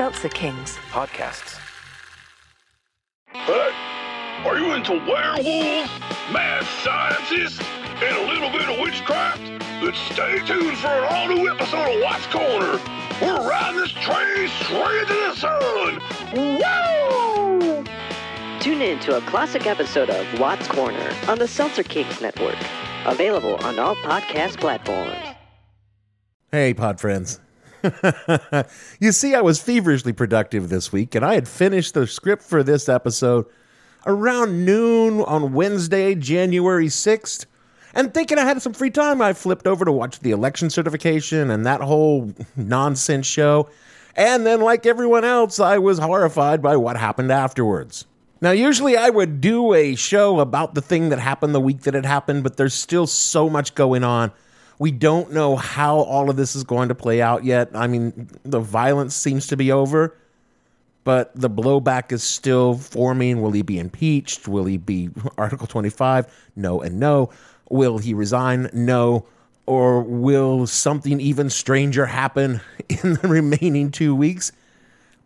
Seltzer Kings podcasts. Hey, are you into werewolves, mad scientists, and a little bit of witchcraft? Then stay tuned for an all-new episode of Watts Corner. We're riding this train straight into the sun. Woo! Tune in to a classic episode of Watts Corner on the Seltzer Kings Network. Available on all podcast platforms. Hey, pod friends. You see, I was feverishly productive this week, and I had finished the script for this episode around noon on Wednesday, January 6th. And thinking I had some free time, I flipped over to watch the election certification and that whole nonsense show. And then, like everyone else, I was horrified by what happened afterwards. Now, usually I would do a show about the thing that happened the week that it happened, but there's still so much going on. We don't know how all of this is going to play out yet. I mean, the violence seems to be over, but the blowback is still forming. Will he be impeached? Will he be Article 25? No and no. Will he resign? No. Or will something even stranger happen in the remaining 2 weeks?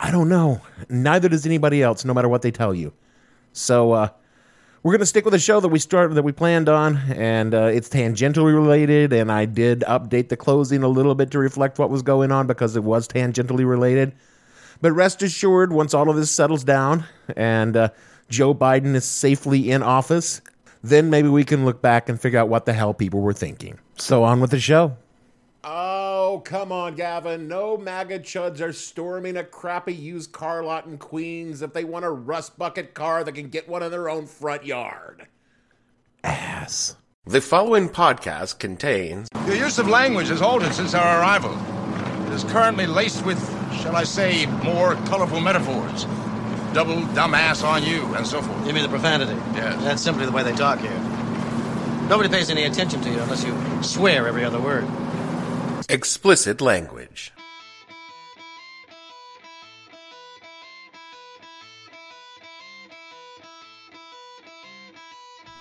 I don't know. Neither does anybody else, no matter what they tell you. So, we're going to stick with the show that we planned on, and it's tangentially related, and I did update the closing a little bit to reflect what was going on because it was tangentially related. But rest assured, once all of this settles down and Joe Biden is safely in office, then maybe we can look back and figure out what the hell people were thinking. So on with the show. Oh, come on, Gavin. No MAGA chuds are storming a crappy used car lot in Queens if they want a rust bucket car that can get one in their own front yard. Ass. The following podcast contains... Your use of language has altered since our arrival. It is currently laced with, shall I say, more colorful metaphors. Double dumbass on you, and so forth. You mean the profanity? Yes. That's simply the way they talk here. Nobody pays any attention to you unless you swear every other word. Explicit language.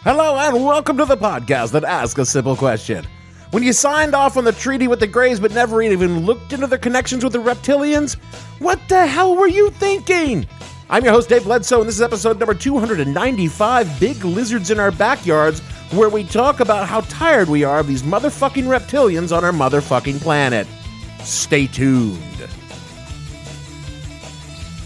Hello and welcome to the podcast that asks a simple question. When you signed off on the treaty with the Greys but never even looked into their connections with the reptilians, what the hell were you thinking? I'm your host, Dave Bledsoe, and this is episode number 295, Big Lizards in Our Backyards, where we talk about how tired we are of these motherfucking reptilians on our motherfucking planet. Stay tuned.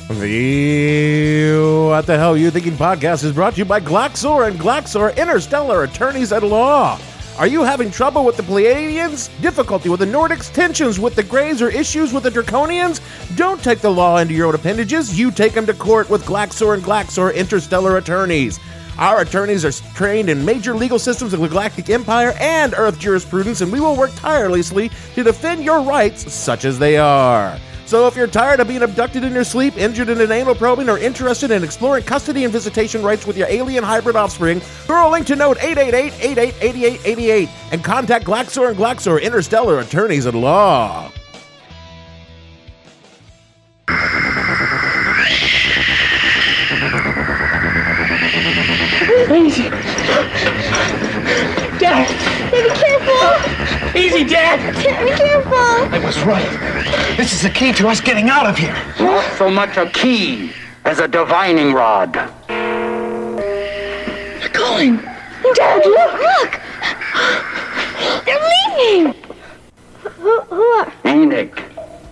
The What the Hell Are You Thinking podcast is brought to you by Glaxor and Glaxor Interstellar Attorneys at Law. Are you having trouble with the Pleiadians? Difficulty with the Nordics? Tensions with the Greys or issues with the Draconians? Don't take the law into your own appendages. You take them to court with Glaxor and Glaxor Interstellar Attorneys. Our attorneys are trained in major legal systems of the Galactic Empire and Earth jurisprudence, and we will work tirelessly to defend your rights such as they are. So if you're tired of being abducted in your sleep, injured in an anal probing, or interested in exploring custody and visitation rights with your alien hybrid offspring, throw a link to note 888-888888 and contact Glaxor and Glaxor Interstellar Attorneys at Law. Easy. Dad! Be careful! Easy, Dad! Be careful! I was right. This is the key to us getting out of here. Not so much a key as a divining rod. They're going! Dad, look! They're leaving! Who are? Enoch,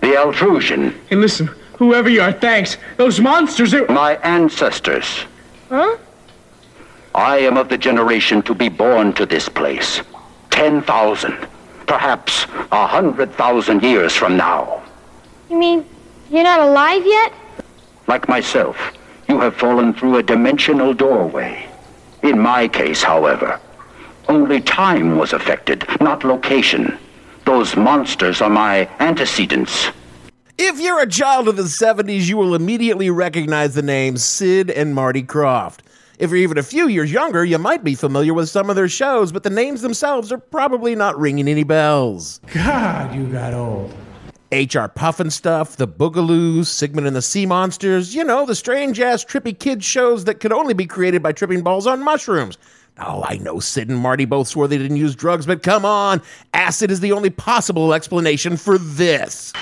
the Altrusian. Hey, listen, whoever you are, thanks. Those monsters are... My ancestors. Huh? I am of the generation to be born to this place. 10,000, perhaps 100,000 years from now. You mean you're not alive yet? Like myself, you have fallen through a dimensional doorway. In my case, however, only time was affected, not location. Those monsters are my antecedents. If you're a child of the 70s, you will immediately recognize the names Sid and Marty Krofft. If you're even a few years younger, you might be familiar with some of their shows, but the names themselves are probably not ringing any bells. God, you got old. H.R. Puffin' Stuff, The Boogaloos, Sigmund and the Sea Monsters, you know, the strange-ass trippy kid shows that could only be created by tripping balls on mushrooms. Oh, I know Sid and Marty both swore they didn't use drugs, but come on, acid is the only possible explanation for this.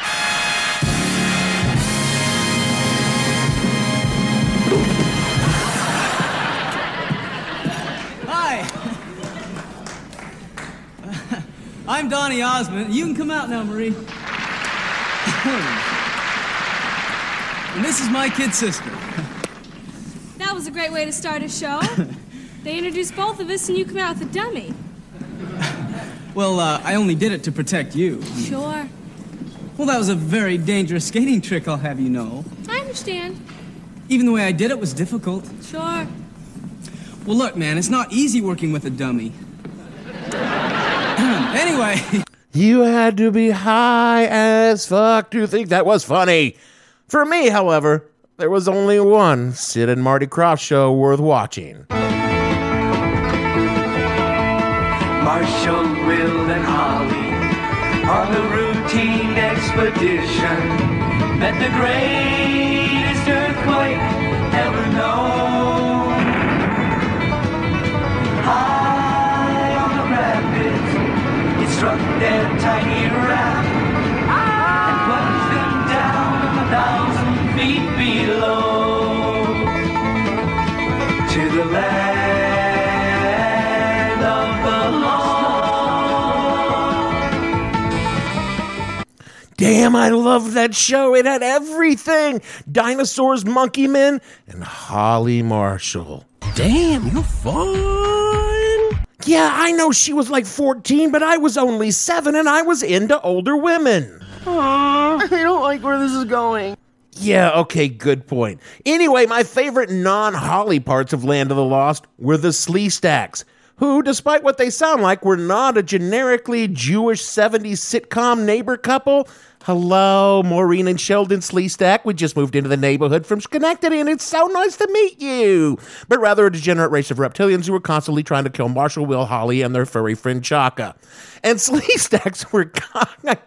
I'm Donny Osmond. You can come out now, Marie. And this is my kid sister. That was a great way to start a show. They introduced both of us and you come out with a dummy. Well, I only did it to protect you. Sure. Well, that was a very dangerous skating trick, I'll have you know. I understand. Even the way I did it was difficult. Sure. Well, look, man, it's not easy working with a dummy. Anyway. You had to be high as fuck to think that was funny. For me, however, there was only one Sid and Marty Krofft show worth watching. Marshall, Will, and Holly on the routine expedition met the greatest earthquake ever known. High on the rapids, it struck their tiny raft and plunged them down 1,000 feet below to the land. Damn, I loved that show. It had everything. Dinosaurs, monkey men, and Holly Marshall. Damn, you're fun. Yeah, I know she was like 14, but I was only 7, and I was into older women. Aww, I don't like where this is going. Yeah, okay, good point. Anyway, my favorite non-Holly parts of Land of the Lost were the Sleestacks, who, despite what they sound like, were not a generically Jewish 70s sitcom neighbor couple. Hello, Maureen and Sheldon Sleestack. We just moved into the neighborhood from Schenectady, and it's so nice to meet you. But rather a degenerate race of reptilians who were constantly trying to kill Marshall, Will, Holly, and their furry friend Chaka. And Sleestacks were,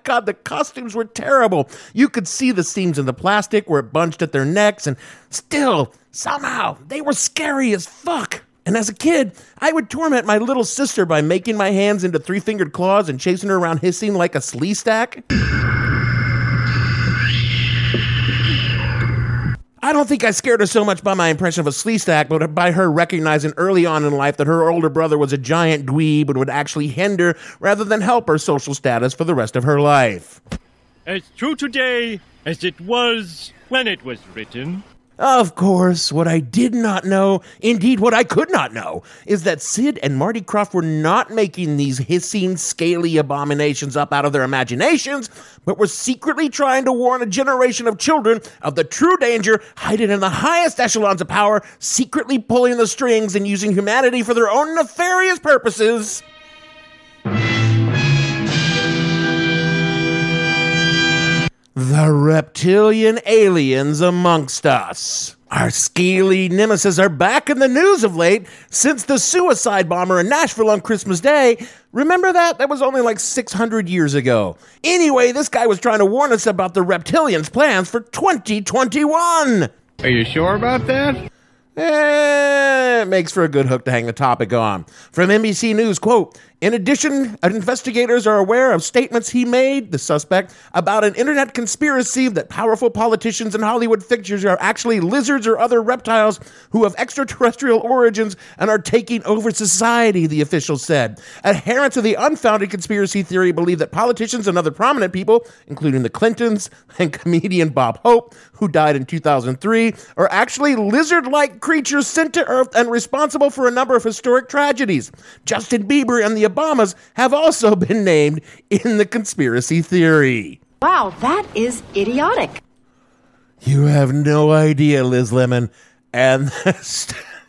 God, the costumes were terrible. You could see the seams in the plastic where it bunched at their necks, and still, somehow, they were scary as fuck. And as a kid, I would torment my little sister by making my hands into three-fingered claws and chasing her around hissing like a sleestack. I don't think I scared her so much by my impression of a sleestack, but by her recognizing early on in life that her older brother was a giant dweeb and would actually hinder rather than help her social status for the rest of her life. As true today as it was when it was written. Of course, what I did not know, indeed what I could not know, is that Sid and Marty Krofft were not making these hissing, scaly abominations up out of their imaginations, but were secretly trying to warn a generation of children of the true danger hidden in the highest echelons of power, secretly pulling the strings and using humanity for their own nefarious purposes. The reptilian aliens amongst us. Our scaly nemesis are back in the news of late since the suicide bomber in Nashville on Christmas Day. Remember that? That was only like 600 years ago. Anyway, this guy was trying to warn us about the reptilians' plans for 2021. Are you sure about that? It makes for a good hook to hang the topic on. From NBC News, quote, in addition, investigators are aware of statements he made, the suspect, about an internet conspiracy that powerful politicians and Hollywood figures are actually lizards or other reptiles who have extraterrestrial origins and are taking over society, the official said. Adherents of the unfounded conspiracy theory believe that politicians and other prominent people, including the Clintons and comedian Bob Hope, who died in 2003, are actually lizard-like creatures sent to Earth and responsible for a number of historic tragedies. Justin Bieber and the Obamas have also been named in the conspiracy theory. Wow, that is idiotic. You have no idea, Liz Lemon.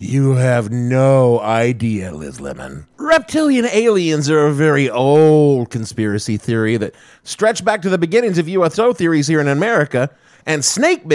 You have no idea, Liz Lemon. Reptilian aliens are a very old conspiracy theory that stretched back to the beginnings of UFO theories here in America, and snake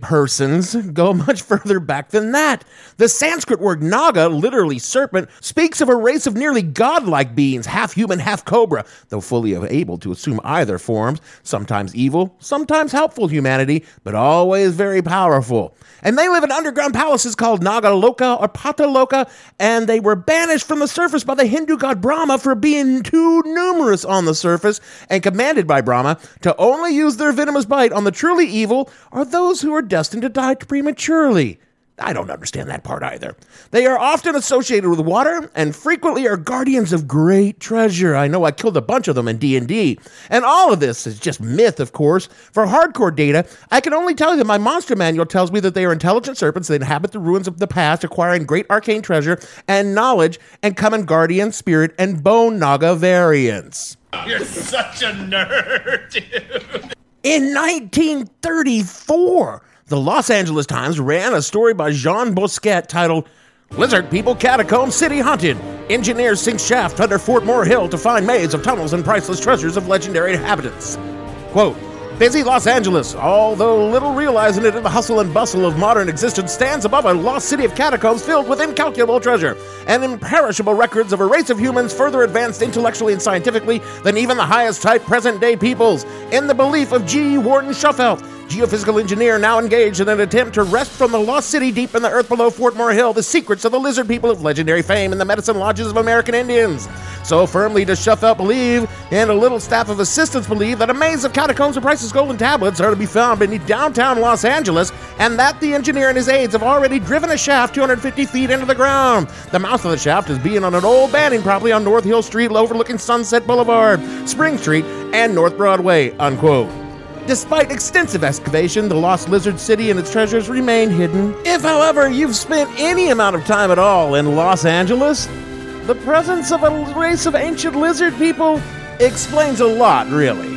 persons go much further back than that. The Sanskrit word naga, literally serpent, speaks of a race of nearly godlike beings, half human, half cobra, though fully able to assume either forms, sometimes evil, sometimes helpful humanity, but always very powerful. And they live in underground palaces called Naga Loka or Pataloka, and they were banished from the surface by the Hindu god Brahma for being too numerous on the surface, and commanded by Brahma to only use their venomous bite on the truly evil or those who are destined to die prematurely. I don't understand that part either. They are often associated with water and frequently are guardians of great treasure. I know I killed a bunch of them in D&D. And all of this is just myth, of course. For hardcore data, I can only tell you that my monster manual tells me that they are intelligent serpents that inhabit the ruins of the past, acquiring great arcane treasure and knowledge, and common guardian, spirit, and bone naga variants. You're such a nerd, dude. In 1934... the Los Angeles Times ran a story by Jean Bosquet titled, Lizard People Catacomb City Haunted. Engineers sink shaft under Fort Moore Hill to find maze of tunnels and priceless treasures of legendary inhabitants. Quote, busy Los Angeles, although little realizing it in the hustle and bustle of modern existence, stands above a lost city of catacombs filled with incalculable treasure and imperishable records of a race of humans further advanced intellectually and scientifically than even the highest type present-day peoples. In the belief of G. E. Wharton Shuffelt, geophysical engineer now engaged in an attempt to wrest from the lost city deep in the earth below Fort Moore Hill the secrets of the lizard people of legendary fame and the medicine lodges of American Indians. So firmly does Shuffelt believe, and a little staff of assistants believe, that a maze of catacombs and priceless golden tablets are to be found beneath downtown Los Angeles, and that the engineer and his aides have already driven a shaft 250 feet into the ground. The mouth of the shaft is being on an old banning property on North Hill Street overlooking Sunset Boulevard, Spring Street, and North Broadway, unquote. Despite extensive excavation, the lost lizard city and its treasures remain hidden. If, however, you've spent any amount of time at all in Los Angeles, the presence of a race of ancient lizard people explains a lot, really.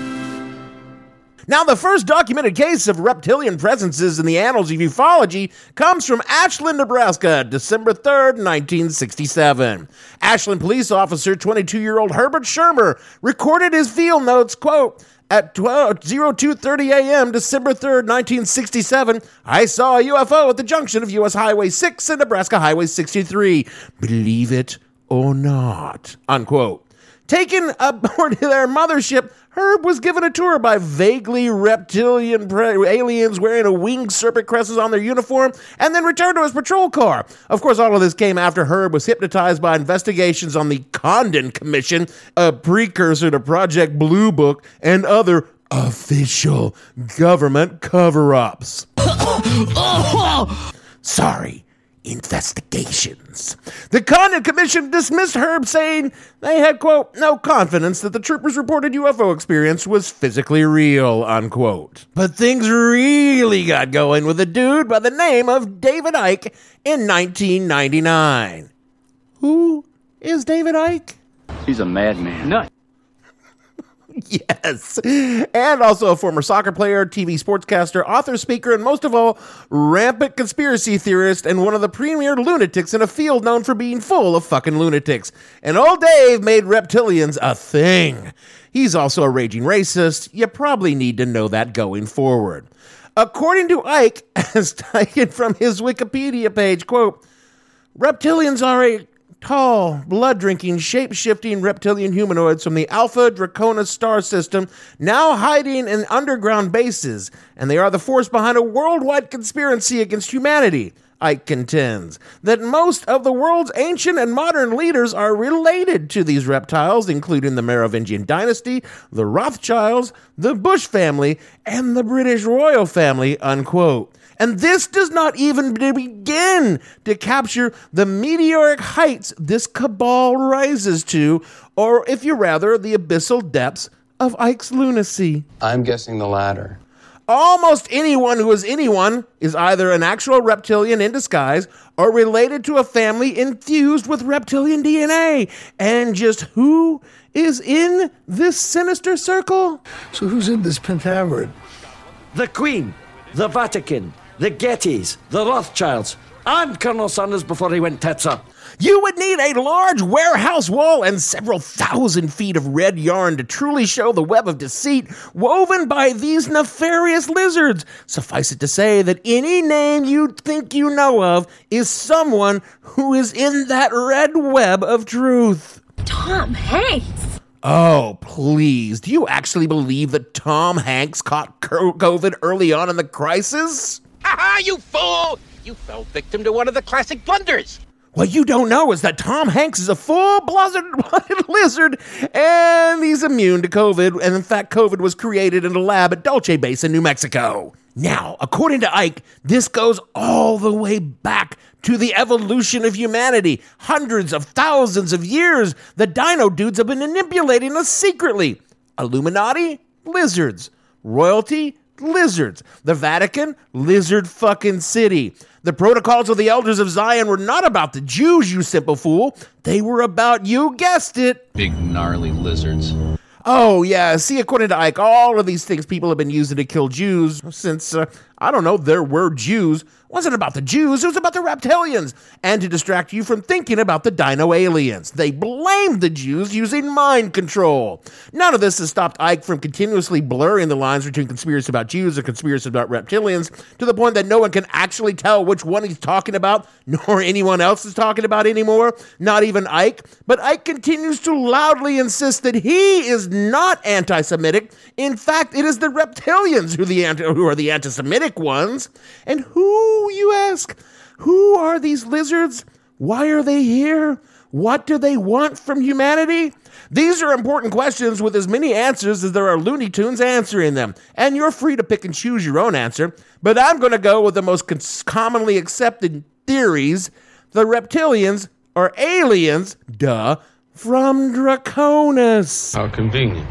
Now, the first documented case of reptilian presences in the annals of ufology comes from Ashland, Nebraska, December 3rd, 1967. Ashland police officer, 22-year-old Herbert Schirmer, recorded his field notes, quote, at 02:30 a.m., December 3rd, 1967, I saw a UFO at the junction of U.S. Highway 6 and Nebraska Highway 63. Believe it or not, unquote. Taken aboard their mothership, Herb was given a tour by vaguely reptilian aliens wearing a winged serpent crescent on their uniform, and then returned to his patrol car. Of course, all of this came after Herb was hypnotized by investigations on the Condon Commission, a precursor to Project Blue Book and other official government cover-ups. Sorry. Investigations. The Condon Commission dismissed Herb, saying they had, quote, no confidence that the trooper's reported UFO experience was physically real, unquote. But things really got going with a dude by the name of David Icke in 1999. Who is David Icke? He's a madman. Nut. Yes. And also a former soccer player, TV sportscaster, author, speaker, and most of all, rampant conspiracy theorist and one of the premier lunatics in a field known for being full of fucking lunatics. And old Dave made reptilians a thing. He's also a raging racist. You probably need to know that going forward. According to Icke, as taken from his Wikipedia page, quote, reptilians are a tall, blood-drinking, shape-shifting reptilian humanoids from the Alpha Draconis star system, now hiding in underground bases, and they are the force behind a worldwide conspiracy against humanity. Icke contends that most of the world's ancient and modern leaders are related to these reptiles, including the Merovingian dynasty, the Rothschilds, the Bush family, and the British royal family, unquote. And this does not even begin to capture the meteoric heights this cabal rises to, or if you rather, the abyssal depths of Icke's lunacy. I'm guessing the latter. Almost anyone who is anyone is either an actual reptilian in disguise or related to a family infused with reptilian DNA. And just who is in this sinister circle? So who's in this pentaveret? The Queen, the Vatican, the Gettys, the Rothschilds, and Colonel Sanders before he went tits up. You would need a large warehouse wall and several thousand feet of red yarn to truly show the web of deceit woven by these nefarious lizards. Suffice it to say that any name you think you know of is someone who is in that red web of truth. Tom Hanks! Oh, please. Do you actually believe that Tom Hanks caught COVID early on in the crisis? Ha-ha, you fool! You fell victim to one of the classic blunders. What you don't know is that Tom Hanks is a full-blooded lizard, and he's immune to COVID. And in fact, COVID was created in a lab at Dulce Base in New Mexico. Now, according to Icke, this goes all the way back to the evolution of humanity. Hundreds of thousands of years, the dino dudes have been manipulating us secretly. Illuminati? Lizards. Royalty? Lizards. The Vatican? Lizard fucking city. The Protocols of the Elders of Zion were not about the Jews, you simple fool. They were about, you guessed it, big gnarly lizards. Oh, yeah. See, according to Icke, all of these things people have been using to kill Jews since, I don't know, there were Jews. It wasn't about the Jews. It was about the reptilians. And to distract you from thinking about the dino aliens. They blamed the Jews using mind control. None of this has stopped Icke from continuously blurring the lines between conspiracy about Jews and conspiracy about reptilians to the point that no one can actually tell which one he's talking about, nor anyone else is talking about anymore, not even Icke. But Icke continues to loudly insist that he is not anti-Semitic. In fact, it is the reptilians who are the anti-Semitic ones. And who, you ask, who are these lizards? Why are they here? What do they want from humanity? These are important questions with as many answers as there are Looney Tunes answering them. And you're free to pick and choose your own answer. But I'm going to go with the most commonly accepted theories. The reptilians are aliens, duh, from Draconis. How convenient.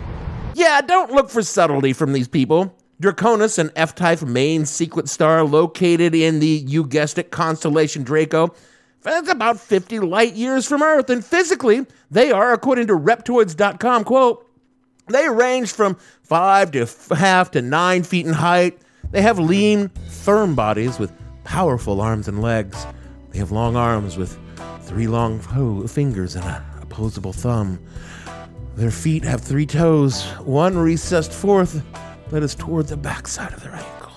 Yeah, don't look for subtlety from these people. Draconis, an F-type main secret star located in the, you guessed it, constellation Draco. That's about 50 light years from Earth, and physically, they are, according to Reptoids.com, quote, they range from 5 to half to 9 feet in height. They have lean, firm bodies with powerful arms and legs. They have long arms with 3 long fingers and a opposable thumb. Their feet have 3 toes, one recessed fourth that is toward the backside of their ankle.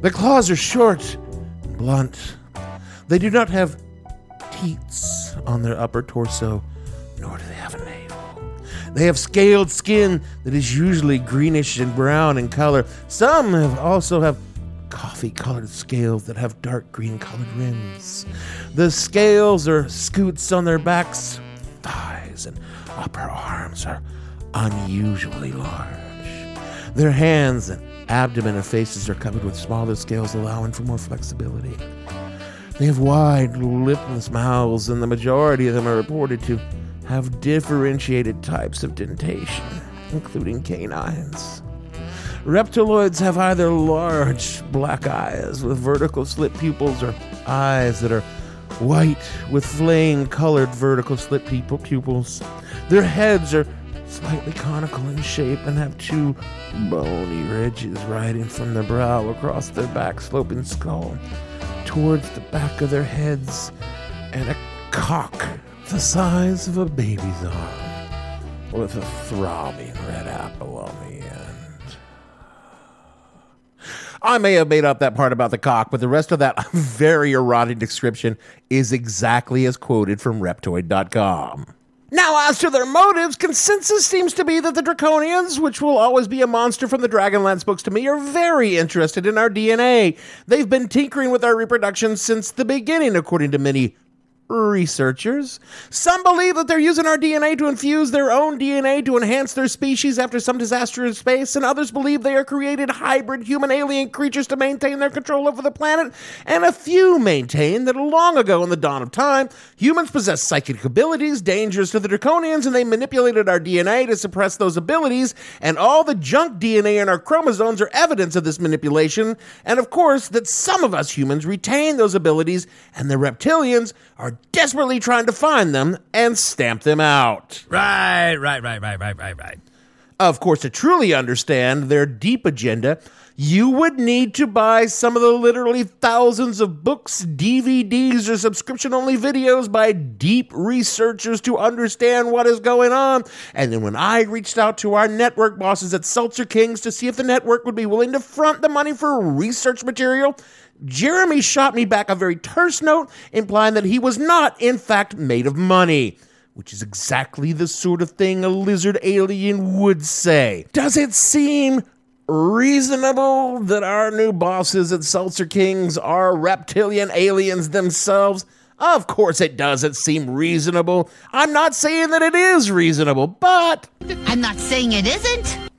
The claws are short and blunt. They do not have teats on their upper torso, nor do they have a navel. They have scaled skin that is usually greenish and brown in color. Some also have coffee-colored scales that have dark green-colored rims. The scales are scutes on their backs. Thighs and upper arms are unusually large. Their hands and abdomen and faces are covered with smaller scales, allowing for more flexibility. They have wide, lipless mouths, and the majority of them are reported to have differentiated types of dentation, including canines. Reptiloids have either large black eyes with vertical slit pupils or eyes that are white with flame-colored vertical slit pupils. Their heads are slightly conical in shape and have 2 bony ridges riding from the brow across their back sloping skull towards the back of their heads, and a cock the size of a baby's arm with a throbbing red apple on the end. I may have made up that part about the cock, but the rest of that very erotic description is exactly as quoted from Reptoid.com. Now, as to their motives, consensus seems to be that the Draconians, which will always be a monster from the Dragonlance books to me, are very interested in our DNA. They've been tinkering with our reproduction since the beginning, according to many researchers. Some believe that they're using our DNA to infuse their own DNA to enhance their species after some disaster in space, and others believe they are created hybrid human-alien creatures to maintain their control over the planet, and a few maintain that long ago in the dawn of time, humans possessed psychic abilities dangerous to the Draconians, and they manipulated our DNA to suppress those abilities, and all the junk DNA in our chromosomes are evidence of this manipulation, and of course that some of us humans retain those abilities, and the reptilians are desperately trying to find them and stamp them out. Right. Of course, to truly understand their deep agenda, you would need to buy some of the literally thousands of books, DVDs, or subscription-only videos by deep researchers to understand what is going on. And then when I reached out to our network bosses at Seltzer Kings to see if the network would be willing to front the money for research material, Jeremy shot me back a very terse note, implying that he was not, in fact, made of money, which is exactly the sort of thing a lizard alien would say. Does it seem reasonable that our new bosses at Seltzer Kings are reptilian aliens themselves? Of course it doesn't seem reasonable. I'm not saying that it is reasonable, but I'm not saying it isn't.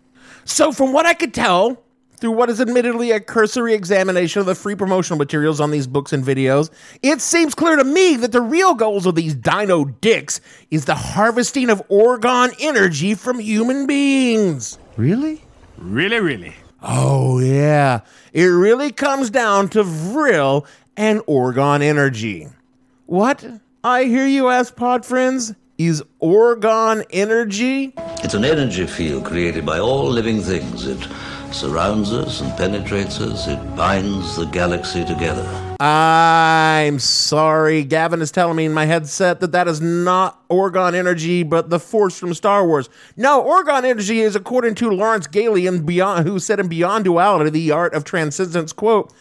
So from what I could tell Through what is admittedly a cursory examination of the free promotional materials on these books and videos, it seems clear to me that the real goals of these dino dicks is the harvesting of Orgon energy from human beings. Really? Really, really. Oh, yeah. It really comes down to Vril and Orgon energy. What? I hear you ask, pod friends. Is Orgon energy? It's an energy field created by all living things. It surrounds us and penetrates us. It binds the galaxy together. I'm sorry. Gavin is telling me in my headset that is not Orgon energy, but the Force from Star Wars. No, Orgon energy is, according to Lawrence Galey, who said in Beyond Duality, the Art of Transcendence, quote,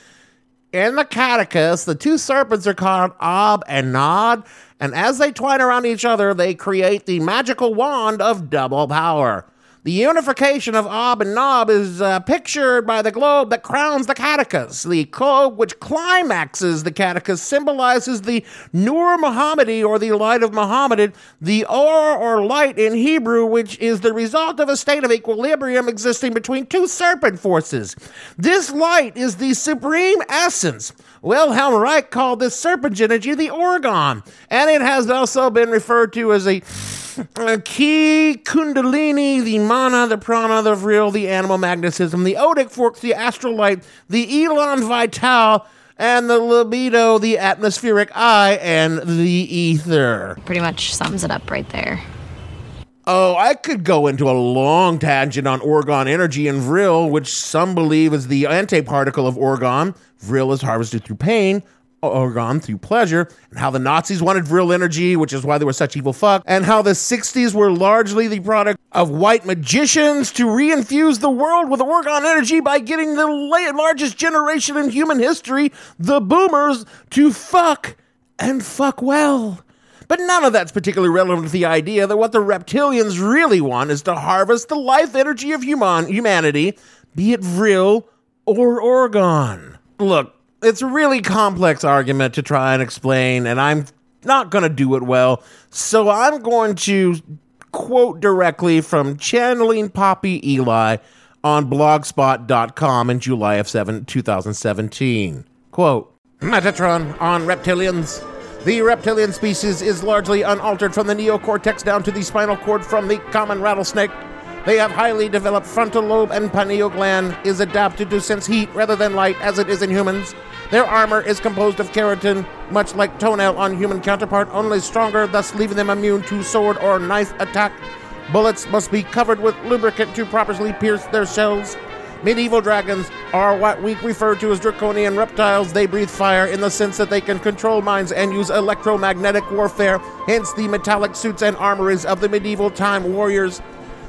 "In the Catechus, the two serpents are called Ob and Nod, and as they twine around each other, they create the magical wand of double power. The unification of Ob and Nob is pictured by the globe that crowns the Catechus. The globe which climaxes the Catechus symbolizes the Nur Muhammadi, or the light of Muhammad, the Or, or light in Hebrew, which is the result of a state of equilibrium existing between two serpent forces. This light is the supreme essence. Wilhelm Reich called this serpent energy the Orgon, and it has also been referred to as a Ki, Kundalini, the Mana, the Prana, the Vril, the Animal Magnetism, the Odic Forks, the Astral Light, the Elan Vital, and the Libido, the Atmospheric Eye, and the Ether." Pretty much sums it up right there. Oh, I could go into a long tangent on Orgon energy and Vril, which some believe is the antiparticle of Orgon. Vril is harvested through pain, Orgon through pleasure, and how the Nazis wanted Vril energy, which is why they were such evil fuck, and how the 60s were largely the product of white magicians to reinfuse the world with Orgon energy by getting the largest generation in human history, the boomers, to fuck and fuck well. But none of that's particularly relevant to the idea that what the reptilians really want is to harvest the life energy of humanity, be it Vril or Orgon. Look, it's a really complex argument to try and explain, and I'm not going to do it well, so I'm going to quote directly from Channeling Poppy Eli on blogspot.com in July of 2017. Quote, "Metatron on reptilians. The reptilian species is largely unaltered from the neocortex down to the spinal cord from the common rattlesnake. They have highly developed frontal lobe, and pineal gland is adapted to sense heat rather than light as it is in humans. Their armor is composed of keratin, much like toenail on human counterpart, only stronger, thus leaving them immune to sword or knife attack. Bullets must be covered with lubricant to properly pierce their shells. Medieval dragons are what we refer to as draconian reptiles. They breathe fire in the sense that they can control minds and use electromagnetic warfare, hence the metallic suits and armories of the medieval time warriors.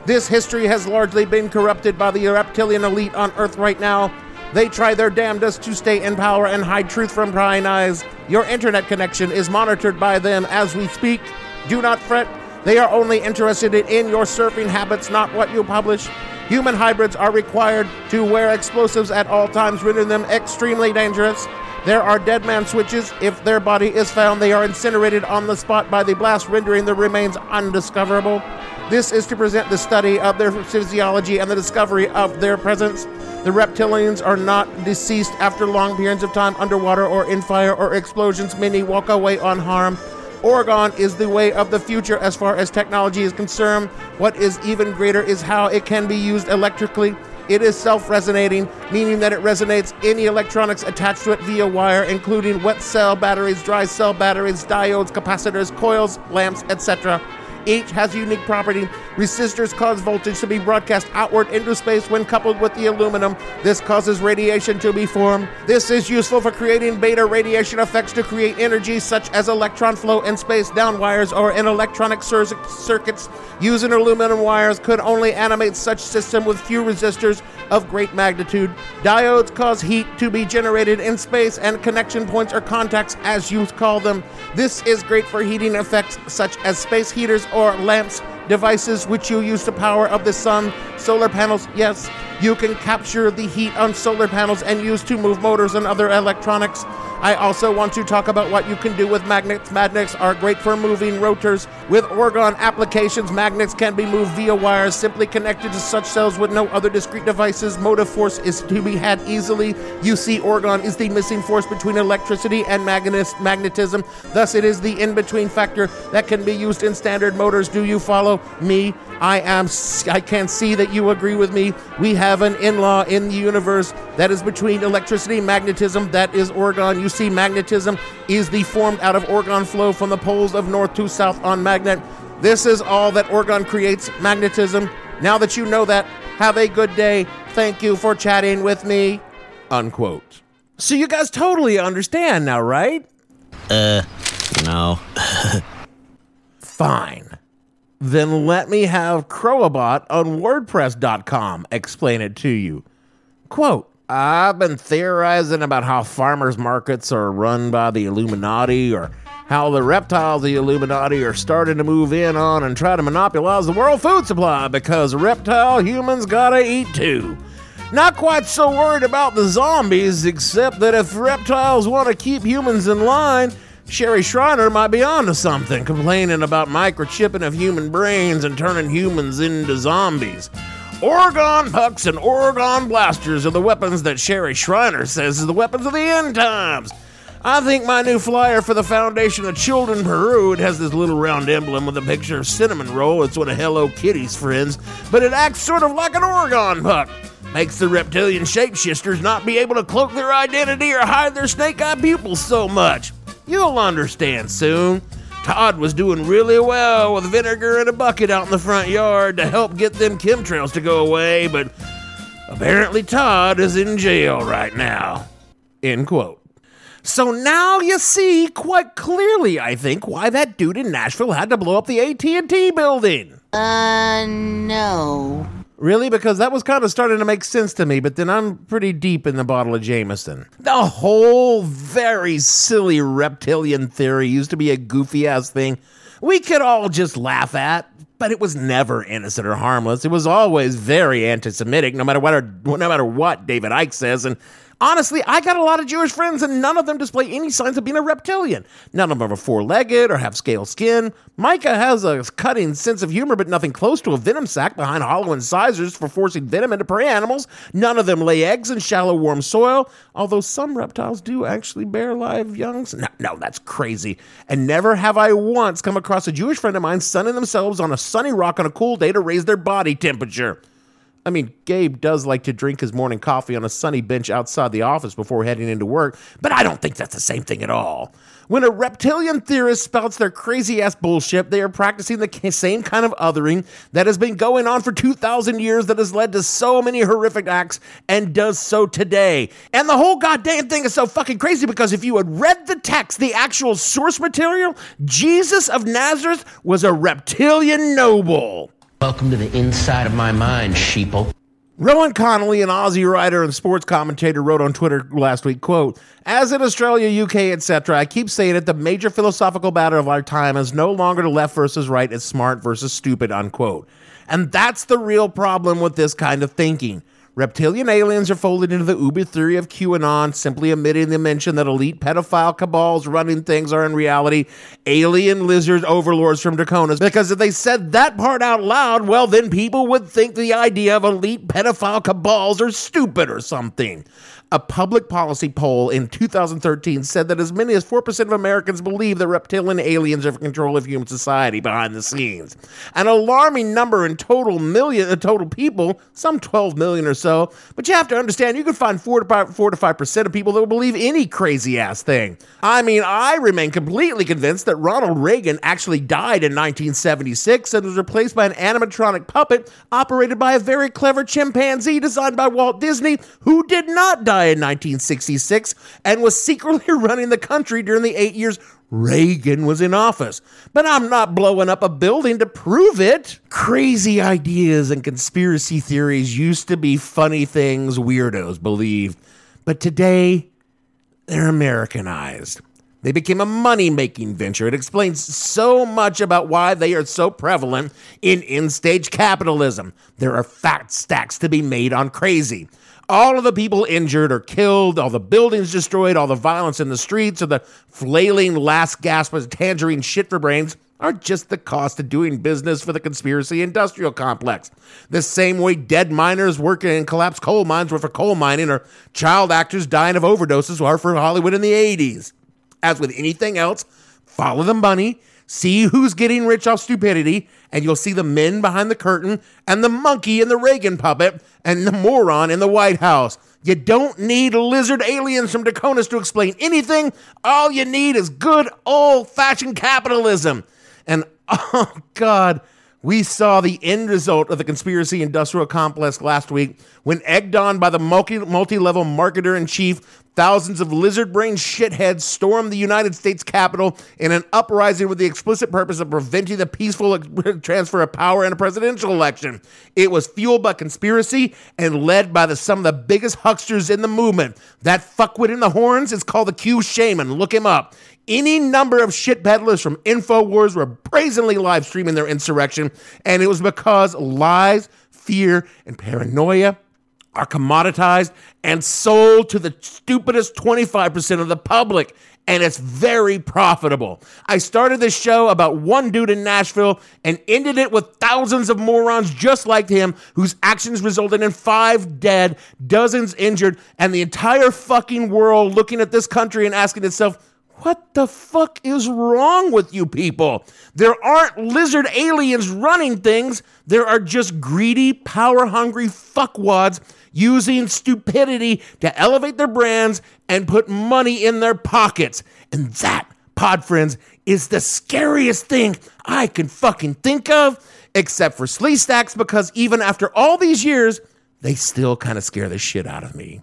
This history has largely been corrupted by the reptilian elite on Earth right now. They try their damnedest to stay in power and hide truth from prying eyes. Your internet connection is monitored by them as we speak. Do not fret. They are only interested in your surfing habits, not what you publish. Human hybrids are required to wear explosives at all times, rendering them extremely dangerous. There are dead man switches. If their body is found, they are incinerated on the spot by the blast, rendering the remains undiscoverable. This is to present the study of their physiology and the discovery of their presence. The reptilians are not deceased after long periods of time underwater or in fire or explosions. Many walk away unharmed. Orgon is the way of the future as far as technology is concerned. What is even greater is how it can be used electrically. It is self-resonating, meaning that it resonates any electronics attached to it via wire, including wet cell batteries, dry cell batteries, diodes, capacitors, coils, lamps, etc. Each has a unique property. Resistors cause voltage to be broadcast outward into space when coupled with the aluminum. This causes radiation to be formed. This is useful for creating beta radiation effects to create energy such as electron flow in space down wires or in electronic circuits. Using aluminum wires could only animate such system with few resistors of great magnitude. Diodes cause heat to be generated in space and connection points or contacts as you call them. This is great for heating effects such as space heaters or lamps, devices which you use to power up the sun, solar panels. Yes, you can capture the heat on solar panels and use to move motors and other electronics. I also want to talk about what you can do with magnets. Magnets are great for moving rotors With Orgon applications, magnets can be moved via wires simply connected to such cells with no other discrete devices. Motive force is to be had easily. You see, Orgon is the missing force between electricity and magnetism. Thus, it is the in-between factor that can be used in standard motors. Do you follow me? I can see that you agree with me. We have an in-law in the universe that is between electricity and magnetism. That is Orgon. You see, magnetism is the formed out of Orgon flow from the poles of north to south on magnet. This is all that Orgon creates, magnetism. Now that you know that, have a good day. Thank you for chatting with me. Unquote. So you guys totally understand now, right? No. Fine. Then let me have Crowabot on WordPress.com explain it to you. Quote, I've been theorizing about how farmers markets are run by the Illuminati, or how the reptiles of the Illuminati are starting to move in on and try to monopolize the world food supply because reptile humans gotta eat too. Not quite so worried about the zombies, except that if reptiles want to keep humans in line, Sherry Shriner might be onto something, complaining about microchipping of human brains and turning humans into zombies. Orgon pucks and Orgon blasters are the weapons that Sherry Shriner says is the weapons of the end times. I think my new flyer for the Foundation of Children Peru, it has this little round emblem with a picture of cinnamon roll. It's one of Hello Kitty's friends, but it acts sort of like an Orgon puck. Makes the reptilian shapeshifters not be able to cloak their identity or hide their snake-eye pupils so much. You'll understand soon. Todd was doing really well with vinegar in a bucket out in the front yard to help get them chemtrails to go away, but apparently Todd is in jail right now. End quote. So now you see quite clearly, I think, why that dude in Nashville had to blow up the AT&T building. No. Really? Because that was kind of starting to make sense to me, but then I'm pretty deep in the bottle of Jameson. The whole very silly reptilian theory used to be a goofy-ass thing we could all just laugh at, but it was never innocent or harmless. It was always very anti-Semitic, no matter what David Icke says, and honestly, I got a lot of Jewish friends, and none of them display any signs of being a reptilian. None of them are four-legged or have scale skin. Micah has a cutting sense of humor, but nothing close to a venom sac behind hollow incisors for forcing venom into prey animals. None of them lay eggs in shallow, warm soil, although some reptiles do actually bear live youngs. No, that's crazy. And never have I once come across a Jewish friend of mine sunning themselves on a sunny rock on a cool day to raise their body temperature. I mean, Gabe does like to drink his morning coffee on a sunny bench outside the office before heading into work, but I don't think that's the same thing at all. When a reptilian theorist spouts their crazy-ass bullshit, they are practicing the same kind of othering that has been going on for 2,000 years that has led to so many horrific acts and does so today. And the whole goddamn thing is so fucking crazy because if you had read the text, the actual source material, Jesus of Nazareth was a reptilian noble. Welcome to the inside of my mind, sheeple. Rowan Connolly, an Aussie writer and sports commentator, wrote on Twitter last week, quote, as in Australia, UK, etc., I keep saying it, the major philosophical battle of our time is no longer the left versus right, it's smart versus stupid, unquote. And that's the real problem with this kind of thinking. Reptilian aliens are folded into the uber theory of QAnon, simply omitting the mention that elite pedophile cabals running things are in reality alien lizard overlords from Draconis, because if they said that part out loud, well, then people would think the idea of elite pedophile cabals are stupid or something. A public policy poll in 2013 said that as many as 4% of Americans believe that reptilian aliens are in control of human society behind the scenes. An alarming number in total people, some 12 million or so, but you have to understand you can find 4 to 5% of people that will believe any crazy-ass thing. I mean, I remain completely convinced that Ronald Reagan actually died in 1976 and was replaced by an animatronic puppet operated by a very clever chimpanzee designed by Walt Disney, who did not die in 1966 and was secretly running the country during the 8 years Reagan was in office. But I'm not blowing up a building to prove it. Crazy ideas and conspiracy theories used to be funny things weirdos believed, but today they're Americanized. They became a money-making venture. It explains so much about why they are so prevalent in end-stage capitalism. There are fat stacks to be made on crazy. All of the people injured or killed, all the buildings destroyed, all the violence in the streets, or the flailing last gasp of tangerine shit for brains are just the cost of doing business for the conspiracy industrial complex. The same way dead miners working in collapsed coal mines were for coal mining, or child actors dying of overdoses were for Hollywood in the 80s. As with anything else, follow the money, see who's getting rich off stupidity, and you'll see the men behind the curtain and the monkey in the Reagan puppet and the moron in the White House. You don't need lizard aliens from Draconis to explain anything. All you need is good old-fashioned capitalism. And, oh, God, we saw the end result of the conspiracy industrial complex last week when, egged on by the multi-level marketer-in-chief, thousands of lizard-brained shitheads stormed the United States Capitol in an uprising with the explicit purpose of preventing the peaceful transfer of power in a presidential election. It was fueled by conspiracy and led by some of the biggest hucksters in the movement. That fuckwit in the horns is called the Q Shaman. Look him up. Any number of shit peddlers from InfoWars were brazenly live streaming their insurrection, and it was because lies, fear, and paranoia are commoditized and sold to the stupidest 25% of the public, and it's very profitable. I started this show about one dude in Nashville and ended it with thousands of morons just like him whose actions resulted in 5 dead, dozens injured, and the entire fucking world looking at this country and asking itself, what the fuck is wrong with you people? There aren't lizard aliens running things. There are just greedy, power-hungry fuckwads using stupidity to elevate their brands and put money in their pockets. And that, pod friends, is the scariest thing I can fucking think of, except for Sleestacks, because even after all these years, they still kind of scare the shit out of me.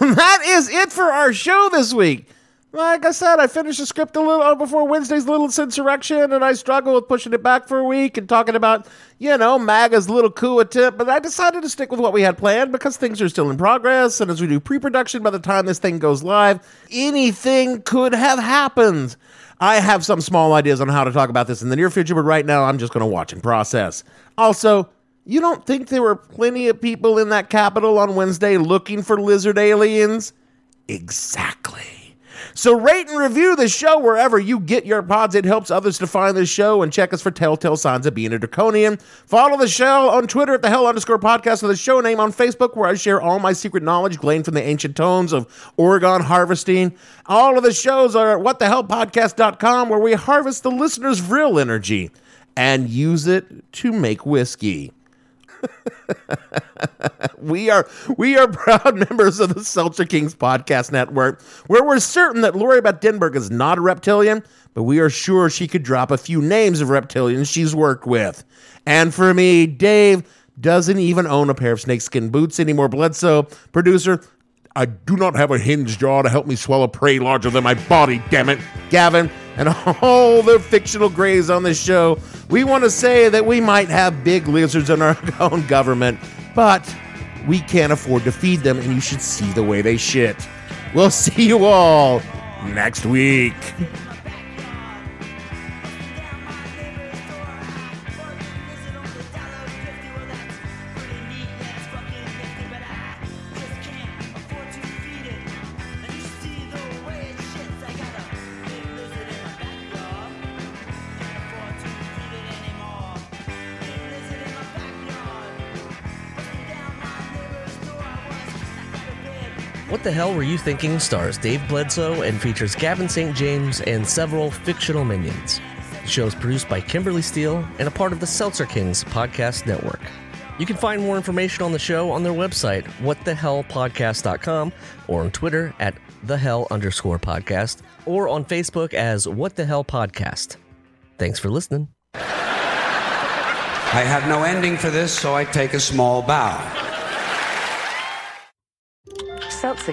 That is it for our show this week. Like I said, I finished the script a little before Wednesday's Little Insurrection, and I struggled with pushing it back for a week and talking about, you know, MAGA's little coup attempt, but I decided to stick with what we had planned because things are still in progress, and as we do pre-production, by the time this thing goes live, anything could have happened. I have some small ideas on how to talk about this in the near future, but right now I'm just going to watch and process. Also, you don't think there were plenty of people in that Capitol on Wednesday looking for lizard aliens? Exactly. So rate and review the show wherever you get your pods. It helps others to find the show, and check us for telltale signs of being a Draconian. Follow the show on Twitter at @the_hell_podcast with the show name, on Facebook, where I share all my secret knowledge gleaned from the ancient tomes of Oregon harvesting. All of the shows are at whatthehellpodcast.com, where we harvest the listener's vril energy and use it to make whiskey. We are proud members of the Seltzer Kings podcast network, where we're certain that Lori Beth Denberg is not a reptilian, but we are sure she could drop a few names of reptilians she's worked with. And for me, Dave doesn't even own a pair of snakeskin boots anymore. Bledsoe, producer, I do not have a hinge jaw to help me swallow prey larger than my body, damn it. Gavin, and all the fictional greys on this show, we want to say that we might have big lizards in our own government, but we can't afford to feed them, and you should see the way they shit. We'll see you all next week. What the Hell Were You Thinking stars Dave Bledsoe and features Gavin St. James and several fictional minions. The show is produced by Kimberly Steele and a part of the Seltzer Kings podcast network. You can find more information on the show on their website, whatthehellpodcast.com, or on Twitter at @thehell_podcast, or on Facebook as What the Hell Podcast. Thanks for listening. I have no ending for this, so I take a small bow. Seltzer